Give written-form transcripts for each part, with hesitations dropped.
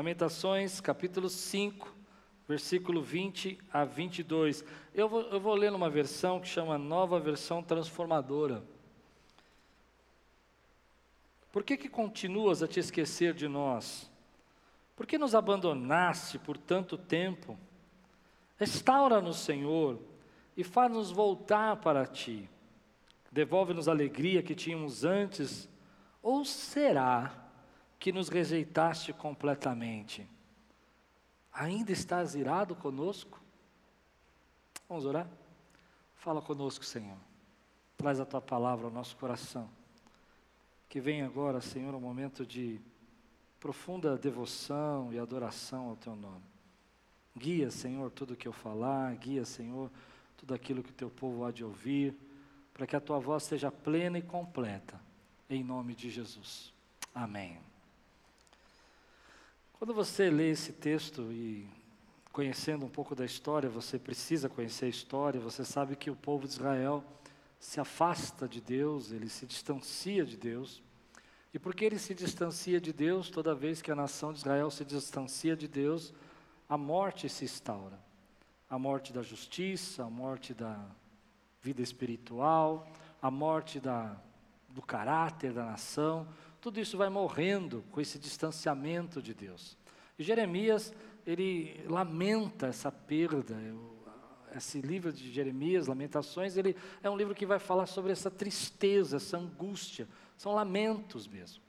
Lamentações, capítulo 5, versículo 20 a 22. Eu vou ler numa versão que chama Nova Versão Transformadora. Por que continuas a te esquecer de nós? Por que nos abandonaste por tanto tempo? Restaura-nos, Senhor, e faz-nos voltar para Ti. Devolve-nos a alegria que tínhamos antes, ou será que nos rejeitaste completamente? Ainda estás irado conosco? Vamos orar? Fala conosco, Senhor. Traz a Tua palavra ao nosso coração. Que venha agora, Senhor, um momento de profunda devoção e adoração ao Teu nome. Guia, Senhor, tudo o que eu falar. Guia, Senhor, tudo aquilo que o Teu povo há de ouvir, para que a Tua voz seja plena e completa, em nome de Jesus. Amém. Quando você lê esse texto e conhecendo um pouco da história, você precisa conhecer a história, você sabe que o povo de Israel se afasta de Deus, ele se distancia de Deus. E porque ele se distancia de Deus, toda vez que a nação de Israel se distancia de Deus, a morte se instaura. A morte da justiça, a morte da vida espiritual, a morte do caráter da nação, tudo isso vai morrendo com esse distanciamento de Deus. E Jeremias, ele lamenta essa perda. Esse livro de Jeremias, Lamentações, ele é um livro que vai falar sobre essa tristeza, essa angústia, são lamentos mesmo.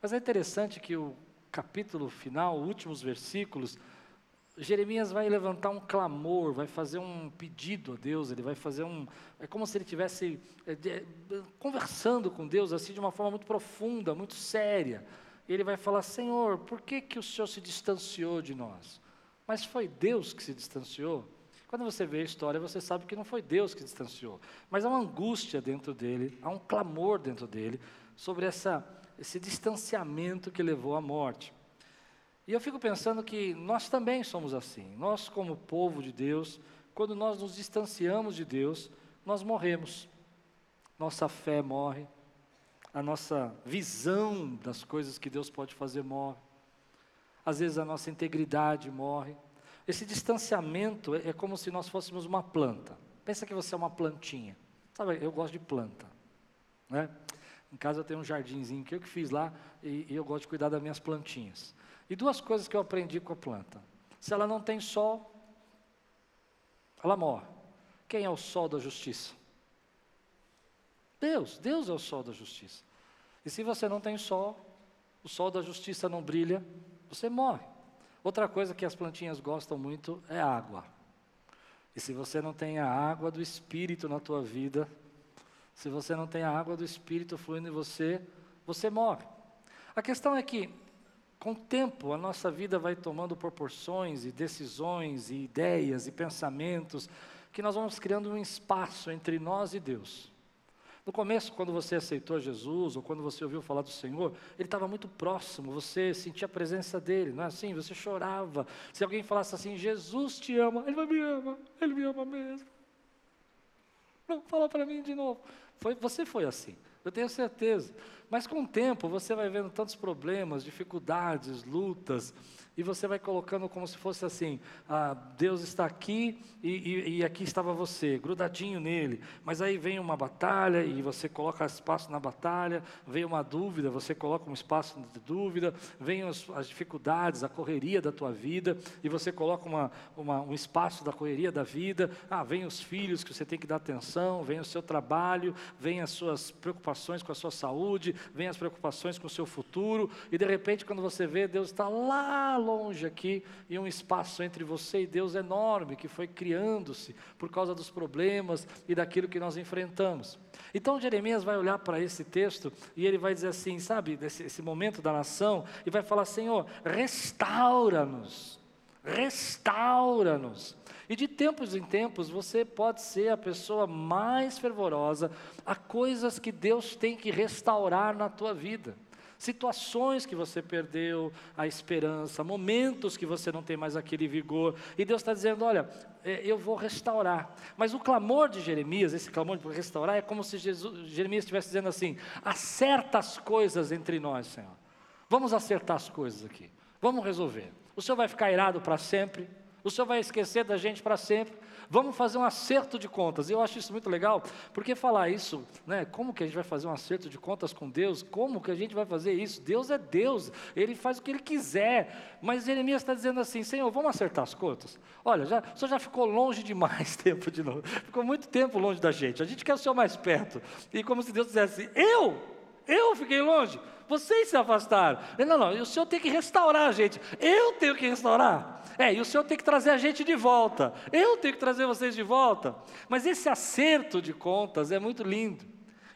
Mas é interessante que o capítulo final, os últimos versículos, Jeremias vai levantar um clamor, vai fazer um pedido a Deus, ele vai fazer é como se ele estivesse conversando com Deus, assim, de uma forma muito profunda, muito séria. Ele vai falar: Senhor, por que o Senhor se distanciou de nós? Mas foi Deus que se distanciou? Quando você vê a história, você sabe que não foi Deus que distanciou, mas há uma angústia dentro dele, há um clamor dentro dele, sobre esse distanciamento que levou à morte. E eu fico pensando que nós também somos assim. Nós, como povo de Deus, quando nós nos distanciamos de Deus, nós morremos. Nossa fé morre. A nossa visão das coisas que Deus pode fazer morre. Às vezes a nossa integridade morre. Esse distanciamento é como se nós fôssemos uma planta. Pensa que você é uma plantinha. Sabe, eu gosto de planta, né? Em casa eu tenho um jardinzinho que eu que fiz lá e eu gosto de cuidar das minhas plantinhas. E duas coisas que eu aprendi com a planta: se ela não tem sol, ela morre. Quem é o sol da justiça? Deus é o sol da justiça. E se você não tem sol, o sol da justiça não brilha, você morre. Outra coisa que as plantinhas gostam muito é água. E se você não tem a água do Espírito na tua vida, se você não tem a água do Espírito fluindo em você, você morre. A questão é que, com o tempo, a nossa vida vai tomando proporções e decisões e ideias e pensamentos que nós vamos criando um espaço entre nós e Deus. No começo, quando você aceitou Jesus ou quando você ouviu falar do Senhor, Ele estava muito próximo, você sentia a presença dEle, não é assim? Você chorava. Se alguém falasse assim: Jesus te ama, Ele me ama mesmo. Não, fala para mim de novo. Você foi assim. Eu tenho certeza, mas com o tempo você vai vendo tantos problemas, dificuldades, lutas, e você vai colocando como se fosse assim: Deus está aqui e aqui estava você, grudadinho nele. Mas aí vem uma batalha e você coloca espaço na batalha, vem uma dúvida, você coloca um espaço de dúvida, vem as dificuldades, a correria da tua vida, e você coloca um espaço da correria da vida. Vem os filhos que você tem que dar atenção, vem o seu trabalho, vem as suas preocupações com a sua saúde, vem as preocupações com o seu futuro, e de repente, quando você vê, Deus está lá longe aqui, e um espaço entre você e Deus enorme, que foi criando-se por causa dos problemas e daquilo que nós enfrentamos. Então Jeremias vai olhar para esse texto e ele vai dizer assim, sabe, esse momento da nação, e vai falar: Senhor, restaura-nos, restaura-nos. E de tempos em tempos você pode ser a pessoa mais fervorosa. Há coisas que Deus tem que restaurar na tua vida. Situações que você perdeu a esperança, momentos que você não tem mais aquele vigor, e Deus está dizendo: olha, eu vou restaurar. Mas o clamor de Jeremias, esse clamor de restaurar, é como se Jeremias estivesse dizendo assim: acerta as coisas entre nós, Senhor. Vamos acertar as coisas aqui. Vamos resolver. O senhor vai ficar irado para sempre? O senhor vai esquecer da gente para sempre? Vamos fazer um acerto de contas. Eu acho isso muito legal, porque falar isso, né? Como que a gente vai fazer um acerto de contas com Deus? Como que a gente vai fazer isso? Deus é Deus, Ele faz o que Ele quiser. Mas Jeremias está dizendo assim: Senhor, vamos acertar as contas? Olha, o Senhor já ficou longe demais tempo de novo. Ficou muito tempo longe da gente. A gente quer o Senhor mais perto. E como se Deus dissesse: Eu fiquei longe, vocês se afastaram. Não, o Senhor tem que restaurar a gente. Eu tenho que restaurar. E o Senhor tem que trazer a gente de volta. Eu tenho que trazer vocês de volta. Mas esse acerto de contas é muito lindo.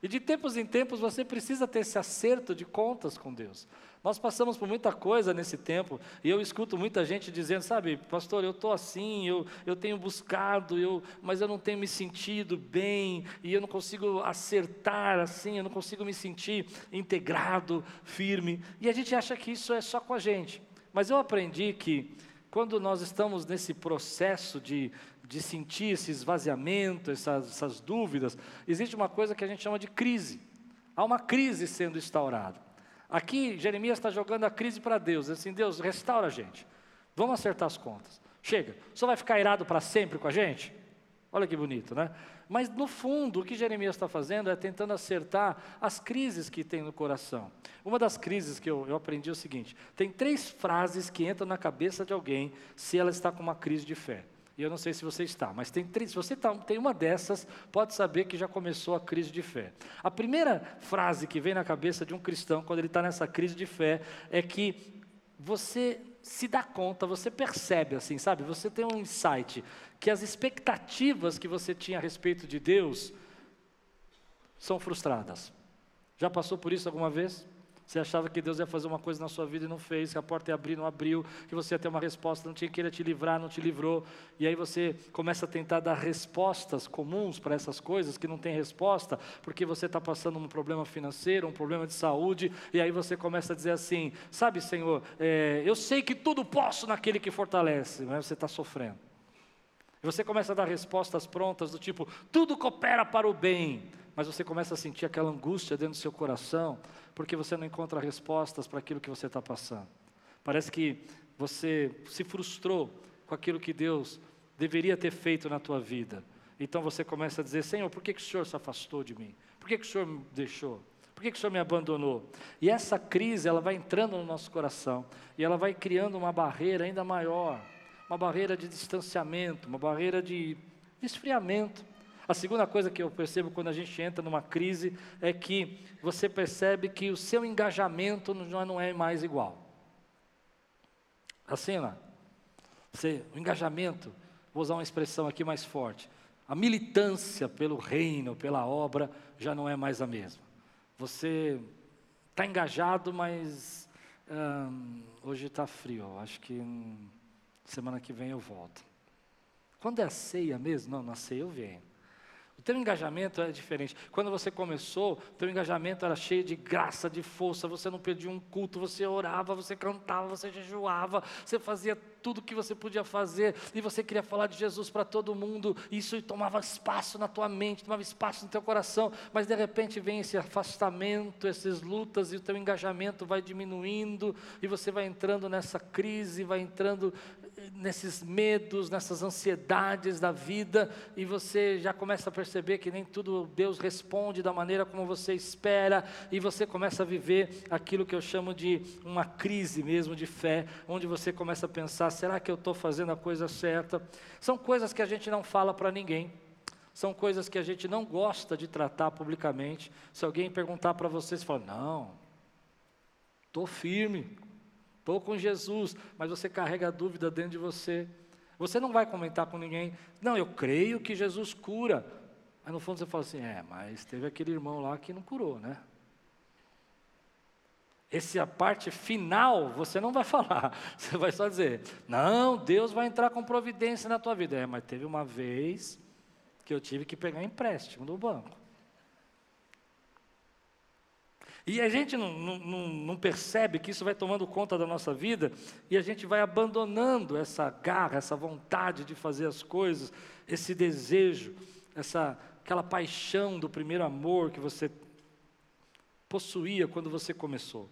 E de tempos em tempos você precisa ter esse acerto de contas com Deus. Nós passamos por muita coisa nesse tempo, e eu escuto muita gente dizendo, sabe, pastor, eu estou assim, eu tenho buscado, mas eu não tenho me sentido bem, e eu não consigo acertar assim, eu não consigo me sentir integrado, firme, e a gente acha que isso é só com a gente. Mas eu aprendi que quando nós estamos nesse processo de sentir esse esvaziamento, essas dúvidas, existe uma coisa que a gente chama de crise. Há uma crise sendo instaurada. Aqui, Jeremias está jogando a crise para Deus, assim, Deus, restaura a gente, vamos acertar as contas, chega, só vai ficar irado para sempre com a gente? Olha que bonito, né? Mas no fundo, o que Jeremias está fazendo é tentando acertar as crises que tem no coração. Uma das crises que eu aprendi é o seguinte: tem 3 frases que entram na cabeça de alguém se ela está com uma crise de fé. E eu não sei se você está, mas se você tem uma dessas, pode saber que já começou a crise de fé. A primeira frase que vem na cabeça de um cristão, quando ele está nessa crise de fé, é que você se dá conta, você percebe assim, sabe? Você tem um insight, que as expectativas que você tinha a respeito de Deus são frustradas. Já passou por isso alguma vez? Você achava que Deus ia fazer uma coisa na sua vida e não fez, que a porta ia abrir, não abriu, que você ia ter uma resposta, não tinha que ele te livrar, não te livrou. E aí você começa a tentar dar respostas comuns para essas coisas que não tem resposta, porque você está passando um problema financeiro, um problema de saúde, e aí você começa a dizer assim, sabe, Senhor, eu sei que tudo posso naquele que fortalece, mas você está sofrendo. E você começa a dar respostas prontas do tipo, tudo coopera para o bem, mas você começa a sentir aquela angústia dentro do seu coração, porque você não encontra respostas para aquilo que você está passando. Parece que você se frustrou com aquilo que Deus deveria ter feito na tua vida. Então você começa a dizer, Senhor, por que o Senhor se afastou de mim? Por que o Senhor me deixou? Por que o Senhor me abandonou? E essa crise, ela vai entrando no nosso coração, e ela vai criando uma barreira ainda maior, uma barreira de distanciamento, uma barreira de esfriamento. A segunda coisa que eu percebo quando a gente entra numa crise é que você percebe que o seu engajamento não é mais igual. Assim, né? O engajamento, vou usar uma expressão aqui mais forte, a militância pelo reino, pela obra, já não é mais a mesma. Você está engajado, mas hoje está frio, acho que semana que vem eu volto. Quando é a ceia mesmo? Não, na ceia eu venho. O teu engajamento é diferente. Quando você começou, o teu engajamento era cheio de graça, de força, você não perdia um culto, você orava, você cantava, você jejuava, você fazia tudo que você podia fazer, e você queria falar de Jesus para todo mundo, isso tomava espaço na tua mente, tomava espaço no teu coração, mas de repente vem esse afastamento, essas lutas, e o teu engajamento vai diminuindo, e você vai entrando nessa crise, vai entrando nesses medos, nessas ansiedades da vida, e você já começa a perceber que nem tudo Deus responde da maneira como você espera, e você começa a viver aquilo que eu chamo de uma crise mesmo de fé, onde você começa a pensar, será que eu estou fazendo a coisa certa? São coisas que a gente não fala para ninguém, são coisas que a gente não gosta de tratar publicamente. Se alguém perguntar para você, você fala, não, estou firme, estou com Jesus, mas você carrega a dúvida dentro de você, você não vai comentar com ninguém, não, eu creio que Jesus cura, mas no fundo você fala assim, mas teve aquele irmão lá que não curou, né? Essa parte final você não vai falar, você vai só dizer, não, Deus vai entrar com providência na tua vida. Mas teve uma vez que eu tive que pegar empréstimo no banco. E a gente não percebe que isso vai tomando conta da nossa vida, e a gente vai abandonando essa garra, essa vontade de fazer as coisas, esse desejo, aquela paixão do primeiro amor que você possuía quando você começou.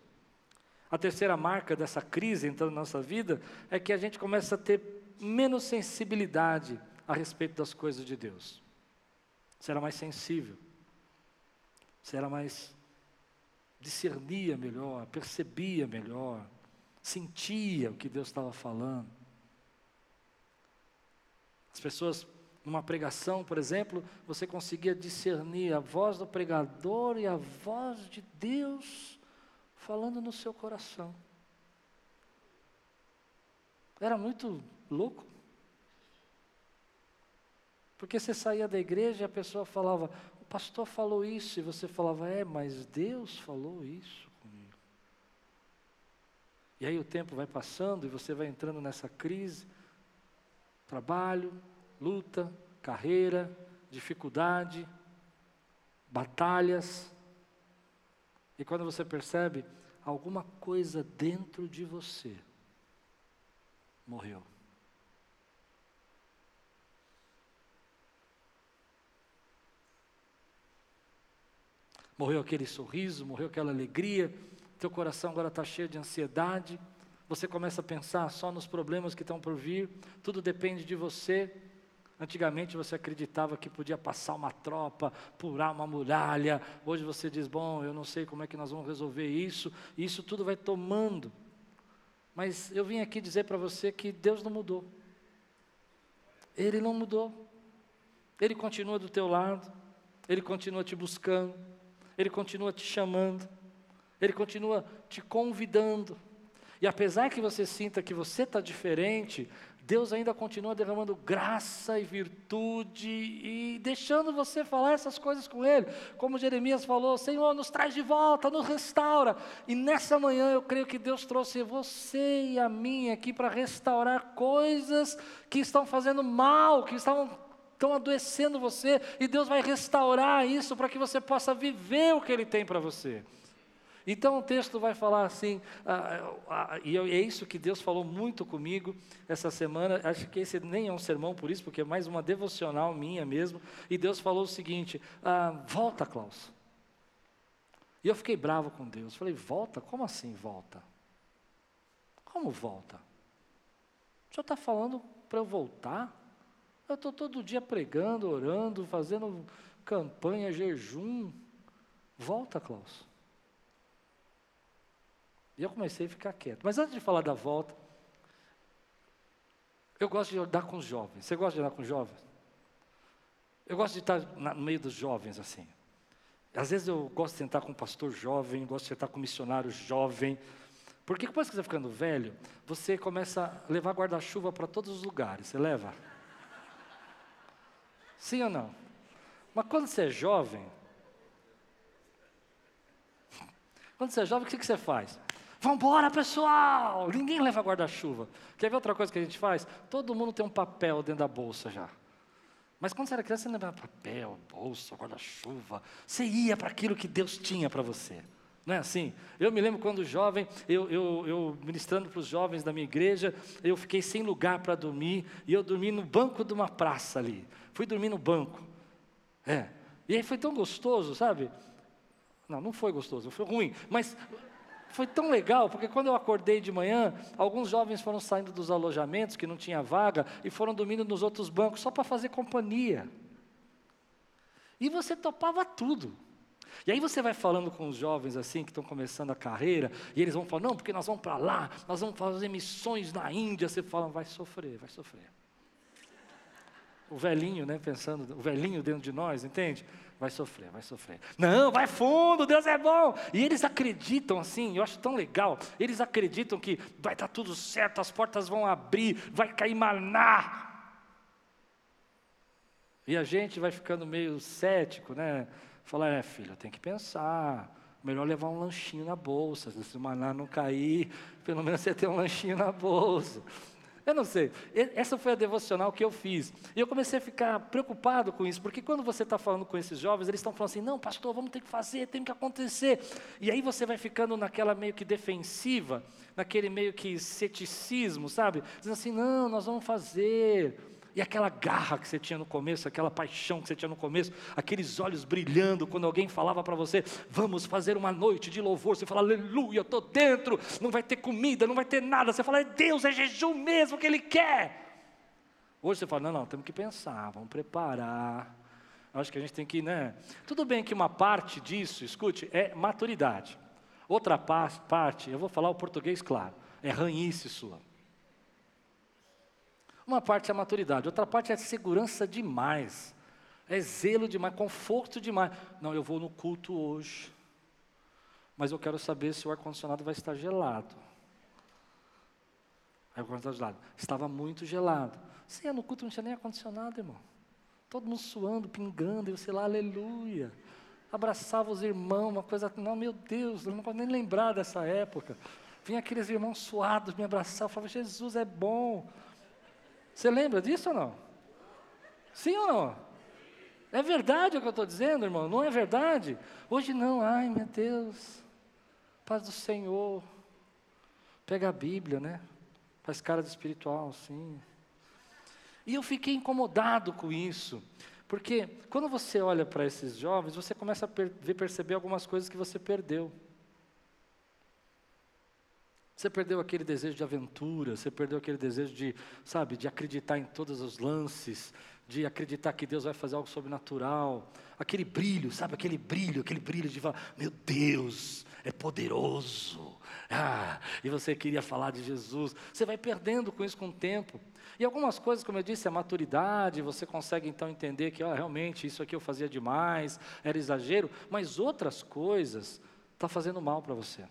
A terceira marca dessa crise, então, na nossa vida, é que a gente começa a ter menos sensibilidade a respeito das coisas de Deus. Você era mais sensível, você era mais, discernia melhor, percebia melhor, sentia o que Deus estava falando. As pessoas, numa pregação, por exemplo, você conseguia discernir a voz do pregador e a voz de Deus falando no seu coração. Era muito louco. Porque você saía da igreja e a pessoa falava, o pastor falou isso, e você falava, mas Deus falou isso comigo. E aí o tempo vai passando e você vai entrando nessa crise, trabalho, luta, carreira, dificuldade, batalhas. E quando você percebe, alguma coisa dentro de você morreu. Morreu aquele sorriso, morreu aquela alegria, teu coração agora está cheio de ansiedade, você começa a pensar só nos problemas que estão por vir, tudo depende de você. Antigamente você acreditava que podia passar uma tropa, pular uma muralha, hoje você diz, eu não sei como é que nós vamos resolver isso, e isso tudo vai tomando. Mas eu vim aqui dizer para você que Deus não mudou. Ele não mudou. Ele continua do teu lado, Ele continua te buscando, Ele continua te chamando, Ele continua te convidando. E apesar que você sinta que você está diferente, Deus ainda continua derramando graça e virtude e deixando você falar essas coisas com Ele. Como Jeremias falou, Senhor, nos traz de volta, nos restaura. E nessa manhã eu creio que Deus trouxe você e a mim aqui para restaurar coisas que estão fazendo mal, que estão adoecendo você, e Deus vai restaurar isso para que você possa viver o que Ele tem para você. Então o texto vai falar assim, e é isso que Deus falou muito comigo essa semana, acho que esse nem é um sermão por isso, porque é mais uma devocional minha mesmo, e Deus falou o seguinte, volta, Klaus. E eu fiquei bravo com Deus, falei, volta? Como assim volta? Como volta? O senhor está falando para eu voltar? Eu estou todo dia pregando, orando, fazendo campanha, jejum. Volta, Klaus. E eu comecei a ficar quieto. Mas antes de falar da volta, eu gosto de andar com os jovens. Você gosta de andar com os jovens? Eu gosto de estar no meio dos jovens, assim. Às vezes eu gosto de sentar com um pastor jovem, gosto de sentar com um missionário jovem. Porque depois que você vai ficando velho, você começa a levar guarda-chuva para todos os lugares. Você leva? Sim ou não? Mas quando você é jovem, o que você faz? Vambora, pessoal! Ninguém leva guarda-chuva. Quer ver outra coisa que a gente faz? Todo mundo tem um papel dentro da bolsa já. Mas quando você era criança, você não levava papel, bolsa, guarda-chuva. Você ia para aquilo que Deus tinha para você. Não é assim? Eu me lembro quando jovem, eu ministrando para os jovens da minha igreja, eu fiquei sem lugar para dormir, e eu dormi no banco de uma praça ali. Fui dormir no banco. E aí foi tão gostoso, sabe? Não foi gostoso, foi ruim, mas... Foi tão legal, porque quando eu acordei de manhã, alguns jovens foram saindo dos alojamentos, que não tinha vaga, e foram dormindo nos outros bancos, só para fazer companhia. E você topava tudo. E aí você vai falando com os jovens assim, que estão começando a carreira, e eles vão falar, não, porque nós vamos para lá, nós vamos fazer missões na Índia. Você fala, vai sofrer. O velhinho, pensando, o velhinho dentro de nós, entende? Vai sofrer. Não, vai fundo, Deus é bom. E eles acreditam assim, eu acho tão legal, eles acreditam que vai estar tudo certo, as portas vão abrir, vai cair maná. E a gente vai ficando meio cético, Falar, filho, tem que pensar, melhor levar um lanchinho na bolsa, se o maná não cair, pelo menos você tem um lanchinho na bolsa. Eu não sei, essa foi a devocional que eu fiz. E eu comecei a ficar preocupado com isso, porque quando você está falando com esses jovens, eles estão falando assim, não, pastor, vamos ter que fazer, tem que acontecer. E aí você vai ficando naquela meio que defensiva, naquele meio que ceticismo, sabe? Dizendo assim, não, nós vamos fazer. E aquela garra que você tinha no começo, aquela paixão que você tinha no começo, aqueles olhos brilhando quando alguém falava para você, vamos fazer uma noite de louvor, você fala, aleluia, eu estou dentro, não vai ter comida, não vai ter nada, você fala, é Deus, é jejum mesmo que Ele quer. Hoje você fala, não, temos que pensar, vamos preparar, acho que a gente tem que, tudo bem que uma parte disso, escute, é maturidade, outra parte, eu vou falar o português claro, é ranhice sua. Uma parte é a maturidade, outra parte é segurança demais, é zelo demais, conforto demais. Não, eu vou no culto hoje, mas eu quero saber se o ar-condicionado vai estar gelado. Aí o ar-condicionado gelado, estava muito gelado. Você ia no culto, não tinha nem ar-condicionado, irmão. Todo mundo suando, pingando, e você lá, aleluia. Abraçava os irmãos, uma coisa, não, meu Deus, eu não posso nem lembrar dessa época. Vinha aqueles irmãos suados me abraçar, eu falava, Jesus é bom. Você lembra disso ou não? Sim ou não? É verdade o que eu estou dizendo, irmão? Não é verdade? Hoje não, ai meu Deus, paz do Senhor. Pega a Bíblia, Faz cara de espiritual, sim. E eu fiquei incomodado com isso, porque quando você olha para esses jovens, você começa a perceber algumas coisas que você perdeu. Você perdeu aquele desejo de aventura, você perdeu aquele desejo de acreditar em todos os lances, de acreditar que Deus vai fazer algo sobrenatural. Aquele brilho, aquele brilho de falar, meu Deus, é poderoso. E você queria falar de Jesus. Você vai perdendo com isso com o tempo. E algumas coisas, como eu disse, a maturidade, você consegue então entender que, realmente, isso aqui eu fazia demais, era exagero, mas outras coisas estão fazendo mal para você.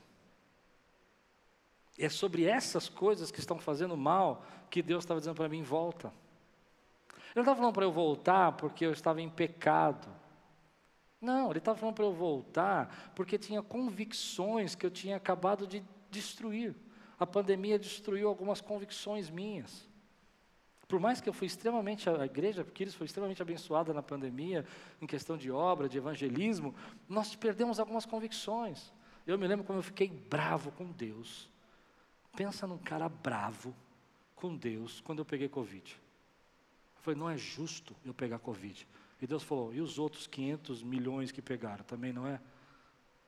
É sobre essas coisas que estão fazendo mal que Deus estava dizendo para mim, volta. Ele não estava falando para eu voltar porque eu estava em pecado. Não, Ele estava falando para eu voltar porque tinha convicções que eu tinha acabado de destruir. A pandemia destruiu algumas convicções minhas. Por mais que eu fui extremamente, a igreja, porque eles foi extremamente abençoada na pandemia, em questão de obra, de evangelismo, nós perdemos algumas convicções. Eu me lembro como eu fiquei bravo com Deus. Pensa num cara bravo com Deus quando eu peguei Covid. Eu falei, não é justo eu pegar Covid. E Deus falou, e os outros 500 milhões que pegaram, também não é?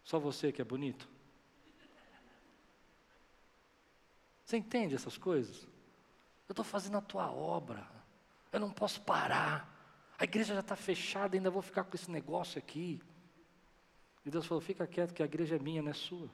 Só você que é bonito? Você entende essas coisas? Eu estou fazendo a tua obra, eu não posso parar. A igreja já está fechada, ainda vou ficar com esse negócio aqui. E Deus falou, fica quieto que a igreja é minha, não é sua.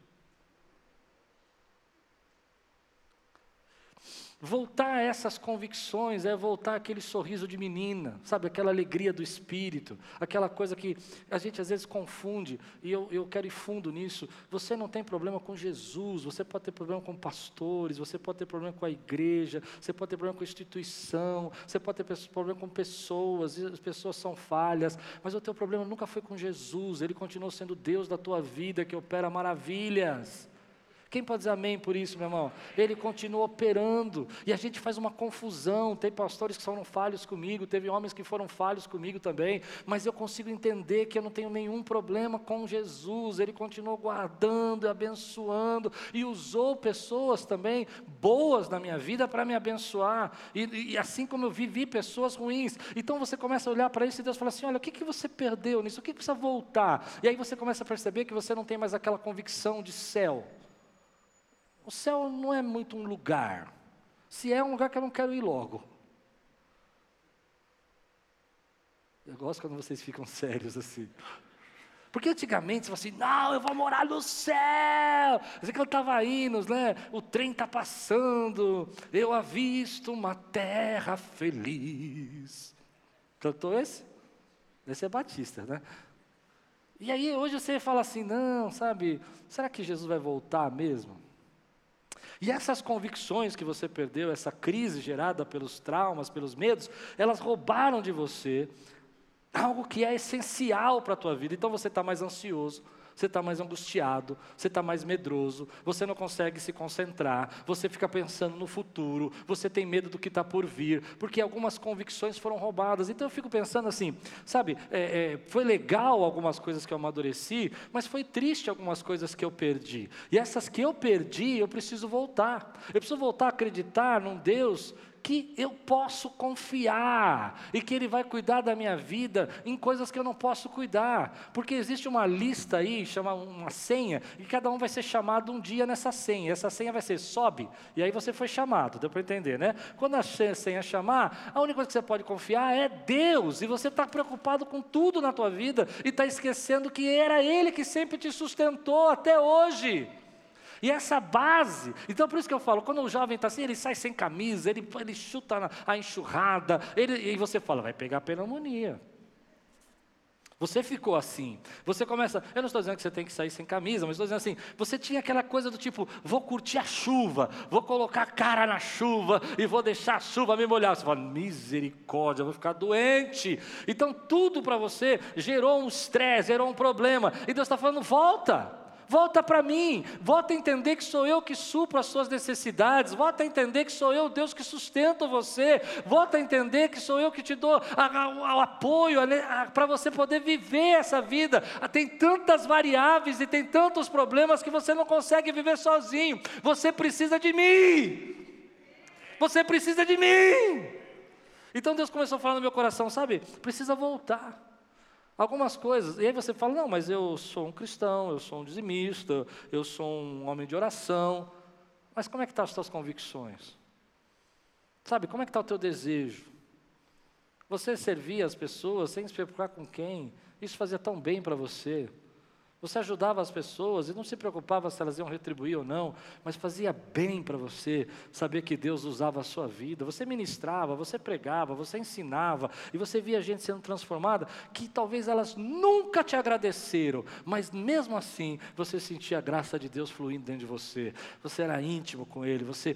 Voltar a essas convicções é voltar aquele sorriso de menina, aquela alegria do espírito, aquela coisa que a gente às vezes confunde, e eu quero ir fundo nisso. Você não tem problema com Jesus, você pode ter problema com pastores, você pode ter problema com a igreja, você pode ter problema com a instituição, você pode ter problema com pessoas, as pessoas são falhas, mas o teu problema nunca foi com Jesus, Ele continuou sendo Deus da tua vida, que opera maravilhas. Quem pode dizer amém por isso, meu irmão? Ele continua operando, e a gente faz uma confusão, tem pastores que foram falhos comigo, teve homens que foram falhos comigo também, mas eu consigo entender que eu não tenho nenhum problema com Jesus, Ele continuou guardando, abençoando, e usou pessoas também boas na minha vida para me abençoar, e assim como eu vivi pessoas ruins. Então você começa a olhar para isso e Deus fala assim, olha, o que você perdeu nisso? O que precisa voltar? E aí você começa a perceber que você não tem mais aquela convicção de céu. O céu não é muito um lugar. Se é um lugar que eu não quero ir logo. Eu gosto quando vocês ficam sérios assim. Porque antigamente, você fala assim, não, eu vou morar no céu. Você cantava hinos, O trem está passando, eu avisto uma terra feliz. Cantou esse? Esse é Batista, E aí hoje você fala assim, não, será que Jesus vai voltar mesmo? E essas convicções que você perdeu, essa crise gerada pelos traumas, pelos medos, elas roubaram de você algo que é essencial para a tua vida. Então você está mais ansioso, você está mais angustiado, você está mais medroso, você não consegue se concentrar, você fica pensando no futuro, você tem medo do que está por vir, porque algumas convicções foram roubadas. Então eu fico pensando assim, foi legal algumas coisas que eu amadureci, mas foi triste algumas coisas que eu perdi. E essas que eu perdi, eu preciso voltar a acreditar num Deus que eu posso confiar e que Ele vai cuidar da minha vida em coisas que eu não posso cuidar, porque existe uma lista aí, chama uma senha, e cada um vai ser chamado um dia nessa senha. Essa senha vai ser sobe, e aí você foi chamado, deu para entender, né? Quando a senha chamar, a única coisa que você pode confiar é Deus, e você está preocupado com tudo na tua vida e está esquecendo que era Ele que sempre te sustentou até hoje. E essa base, então por isso que eu falo, quando o jovem está assim, ele sai sem camisa, ele chuta a enxurrada, e você fala, vai pegar pneumonia. Você ficou assim, você começa, eu não estou dizendo que você tem que sair sem camisa, mas estou dizendo assim, você tinha aquela coisa do tipo, vou curtir a chuva, vou colocar a cara na chuva e vou deixar a chuva me molhar. Você fala, misericórdia, eu vou ficar doente. Então tudo para você gerou um estresse, gerou um problema, e Deus está falando, volta para mim, volta a entender que sou eu que supro as suas necessidades, volta a entender que sou eu, Deus, que sustento você, volta a entender que sou eu que te dou o apoio para você poder viver essa vida. Tem tantas variáveis e tem tantos problemas que você não consegue viver sozinho. Você precisa de mim, você precisa de mim. Então Deus começou a falar no meu coração, sabe, precisa voltar. Algumas coisas, e aí você fala, não, mas eu sou um cristão, eu sou um dizimista, eu sou um homem de oração, mas como é que estão as suas convicções? Sabe, como é que está o teu desejo? Você servia as pessoas sem se preocupar com quem, isso fazia tão bem para você, você ajudava as pessoas e não se preocupava se elas iam retribuir ou não, mas fazia bem para você saber que Deus usava a sua vida. Você ministrava, você pregava, você ensinava, e você via gente sendo transformada, que talvez elas nunca te agradeceram, mas mesmo assim, você sentia a graça de Deus fluindo dentro de você, você era íntimo com Ele, você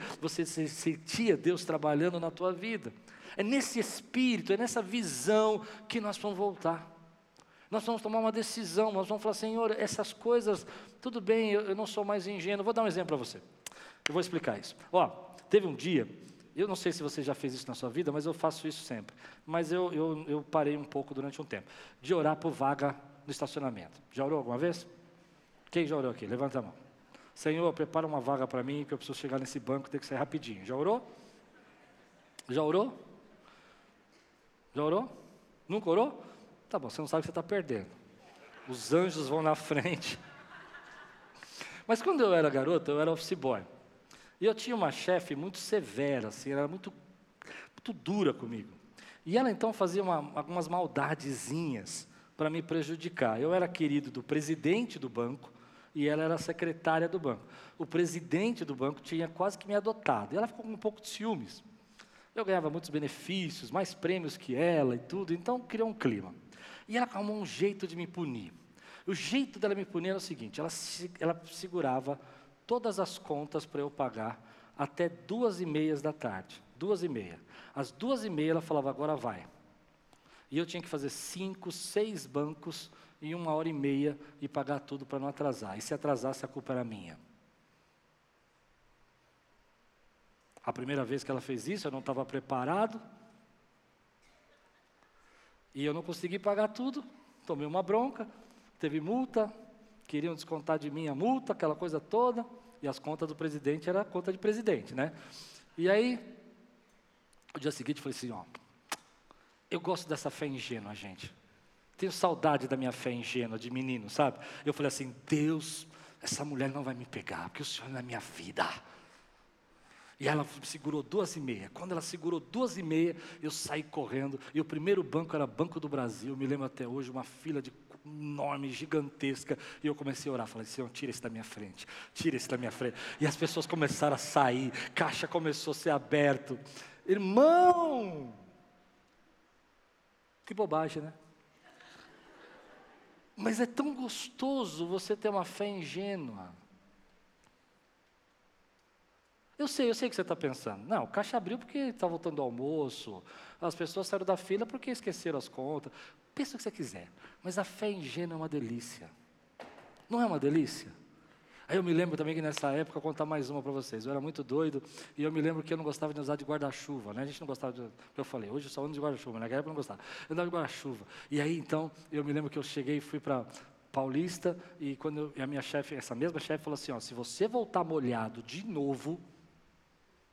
sentia Deus trabalhando na tua vida. É nesse espírito, é nessa visão que nós vamos voltar. Nós vamos tomar uma decisão, nós vamos falar, Senhor, essas coisas, tudo bem, eu não sou mais ingênuo. Vou dar um exemplo para você, eu vou explicar isso. Ó, teve um dia, eu não sei se você já fez isso na sua vida, mas eu faço isso sempre. Mas eu parei um pouco durante um tempo, de orar por vaga no estacionamento. Já orou alguma vez? Quem já orou aqui? Levanta a mão. Senhor, prepara uma vaga para mim, que eu preciso chegar nesse banco, tem que sair rapidinho. Já orou? Já orou? Já orou? Nunca orou? Tá bom, você não sabe o que você está perdendo. Os anjos vão na frente. Mas quando eu era garoto, eu era office boy. E eu tinha uma chefe muito severa, assim, ela era muito dura comigo. E ela então fazia algumas maldadezinhas para me prejudicar. Eu era querido do presidente do banco e ela era a secretária do banco. O presidente do banco tinha quase que me adotado. E ela ficou com um pouco de ciúmes. Eu ganhava muitos benefícios, mais prêmios que ela e tudo, então criou um clima. E ela arrumou um jeito de me punir. O jeito dela me punir era o seguinte, ela segurava todas as contas para eu pagar até 2:30 da tarde. 2:30. Às 2:30 ela falava, agora vai. E eu tinha que fazer 5, 6 bancos em 1h30 e pagar tudo para não atrasar. E se atrasasse, a culpa era minha. A primeira vez que ela fez isso, eu não estava preparado. E eu não consegui pagar tudo, tomei uma bronca, teve multa, queriam descontar de mim a multa, aquela coisa toda, e as contas do presidente era a conta de presidente, né? E aí, no dia seguinte, eu falei assim, ó, eu gosto dessa fé ingênua, gente. Tenho saudade da minha fé ingênua, de menino, sabe? Eu falei assim, Deus, essa mulher não vai me pegar, porque o Senhor é na minha vida. E ela segurou 2:30. Quando ela segurou 2:30, eu saí correndo. E o primeiro banco era Banco do Brasil. Me lembro até hoje, uma fila enorme, gigantesca. E eu comecei a orar. Falei, Senhor, tira esse da minha frente. Tira esse da minha frente. E as pessoas começaram a sair. Caixa começou a ser aberto. Irmão! Que bobagem, né? Mas é tão gostoso você ter uma fé ingênua. Eu sei o que você está pensando. Não, o caixa abriu porque está voltando do almoço. As pessoas saíram da fila porque esqueceram as contas. Pensa o que você quiser. Mas a fé ingênua é uma delícia. Não é uma delícia? Aí eu me lembro também que nessa época, vou contar mais uma para vocês. Eu era muito doido e eu me lembro que eu não gostava de usar de guarda-chuva, né? A gente não gostava de... Eu falei, hoje eu só ando de guarda-chuva, naquela época eu não gostava. Eu andava de guarda-chuva. E aí então, eu me lembro que eu cheguei e fui para Paulista e quando a minha chefe, essa mesma chefe, falou assim, ó, se você voltar molhado de novo...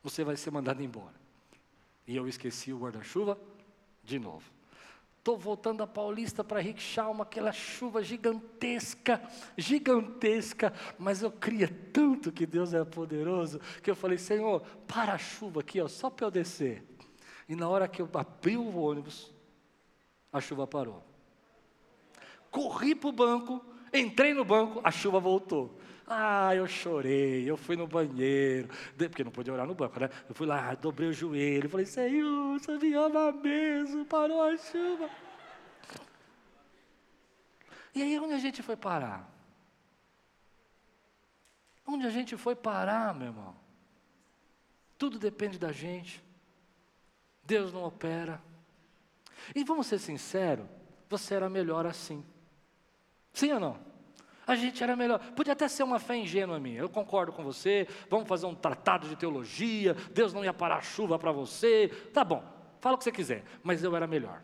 você vai ser mandado embora. E eu esqueci o guarda-chuva de novo. Estou voltando da Paulista para Riquixalma, aquela chuva gigantesca, gigantesca. Mas eu cria tanto que Deus era poderoso, que eu falei, Senhor, para a chuva aqui, ó, só para eu descer. E na hora que eu abri o ônibus, a chuva parou. Corri para o banco, entrei no banco, a chuva voltou. Ah, eu chorei, eu fui no banheiro, porque não podia orar no banco, né? Eu fui lá, dobrei o joelho, falei, Senhor, você me ama mesmo, parou a chuva. E aí, onde a gente foi parar? Onde a gente foi parar, meu irmão? Tudo depende da gente. Deus não opera. E vamos ser sinceros, você era melhor assim. Sim ou não? A gente era melhor, podia até ser uma fé ingênua minha, eu concordo com você, vamos fazer um tratado de teologia, Deus não ia parar a chuva para você, tá bom, fala o que você quiser, mas eu era melhor,